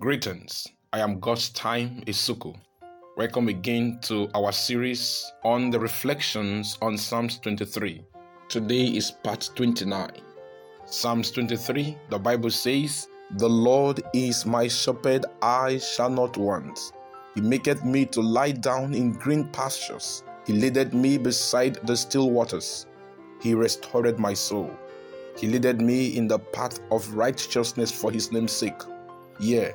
Greetings, I am God's Time, Isuku. Welcome again to our series on the reflections on Psalms 23. Today is part 29. Psalms 23, the Bible says, "The Lord is my shepherd, I shall not want. He maketh me to lie down in green pastures. He leadeth me beside the still waters. He restored my soul. He leadeth me in the path of righteousness for his name's sake. Yea,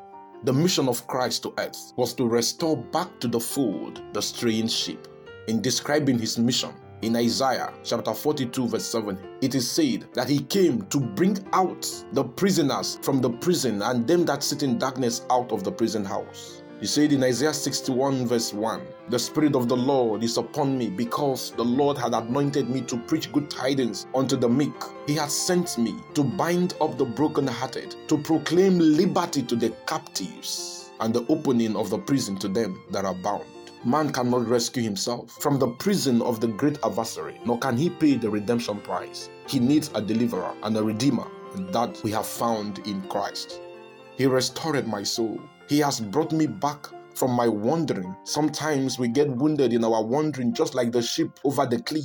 The mission of Christ to earth was to restore back to the fold the straying sheep. In describing his mission, in Isaiah chapter 42 verse 7, it is said that he came to bring out the prisoners from the prison and them that sit in darkness out of the prison house. He said in Isaiah 61 verse 1, "The Spirit of the Lord is upon me, because the Lord had anointed me to preach good tidings unto the meek. He hath sent me to bind up the brokenhearted, to proclaim liberty to the captives, and the opening of the prison to them that are bound." Man cannot rescue himself from the prison of the great adversary, nor can he pay the redemption price. He needs a deliverer and a redeemer, and that we have found in Christ. "He restored my soul. He has brought me back from my wandering." Sometimes we get wounded in our wandering, just like the sheep over the cliff.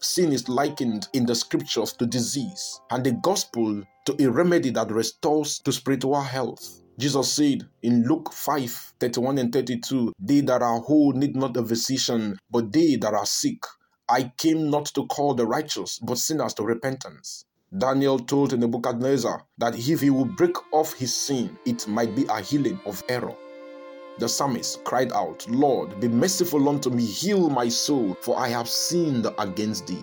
Sin is likened in the scriptures to disease, and the gospel to a remedy that restores to spiritual health. Jesus said in Luke 5, 31 and 32, "They that are whole need not a physician, but they that are sick. I came not to call the righteous, but sinners to repentance." Daniel told Nebuchadnezzar that if he would break off his sin, it might be a healing of error. The psalmist cried out, "Lord, be merciful unto me, heal my soul, for I have sinned against thee."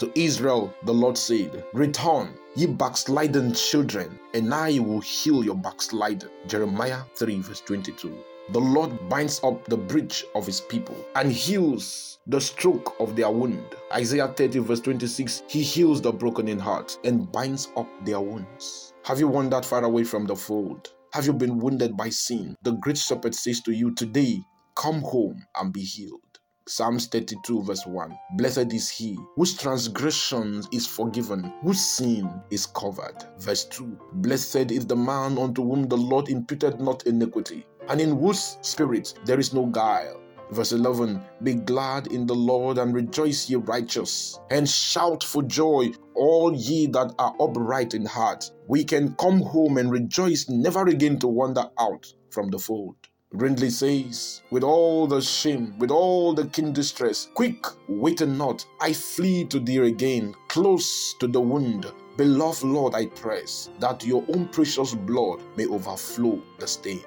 To Israel, the Lord said, "Return, ye backslidden children, and I will heal your backsliding." Jeremiah 3 verse 22. The Lord binds up the breach of his people and heals the stroke of their wound. Isaiah 30 verse 26, "He heals the broken in heart and binds up their wounds." Have you wandered far away from the fold? Have you been wounded by sin? The great shepherd says to you today, come home and be healed. Psalms 32 verse 1, "Blessed is he whose transgression is forgiven, whose sin is covered." Verse 2, "Blessed is the man unto whom the Lord imputed not iniquity, and in whose spirit there is no guile." Verse 11, "Be glad in the Lord and rejoice ye righteous, and shout for joy all ye that are upright in heart." We can come home and rejoice, never again to wander out from the fold. Brindley says, "With all the shame, with all the keen distress, quick, wait not, I flee to thee again, close to the wound. Beloved Lord, I press, that your own precious blood may overflow the stain."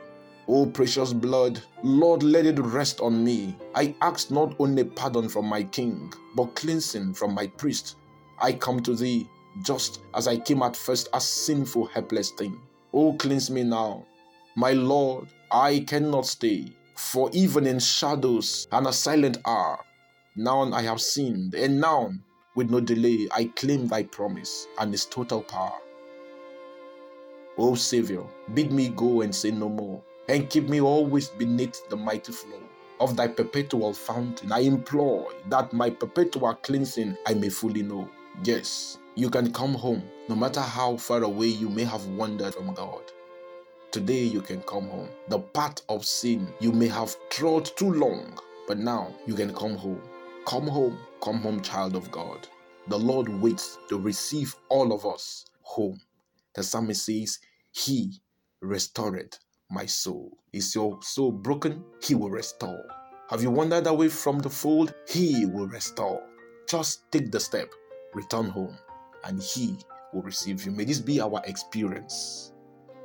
O precious blood, Lord, let it rest on me. I ask not only pardon from my king, but cleansing from my priest. I come to thee just as I came at first, a sinful, helpless thing. O cleanse me now. My Lord, I cannot stay, for even in shadows and a silent hour, now I have sinned, and now with no delay I claim thy promise and its total power. O Savior, bid me go and sin no more, and keep me always beneath the mighty flow of thy perpetual fountain. I implore that my perpetual cleansing I may fully know. Yes, you can come home, no matter how far away you may have wandered from God. Today you can come home. The path of sin you may have trod too long, but now you can come home. Come home, come home, child of God. The Lord waits to receive all of us home. The psalmist says, "He restored my soul." Is your soul broken? He will restore. Have you wandered away from the fold? He will restore. Just take the step, return home, and he will receive you. May this be our experience.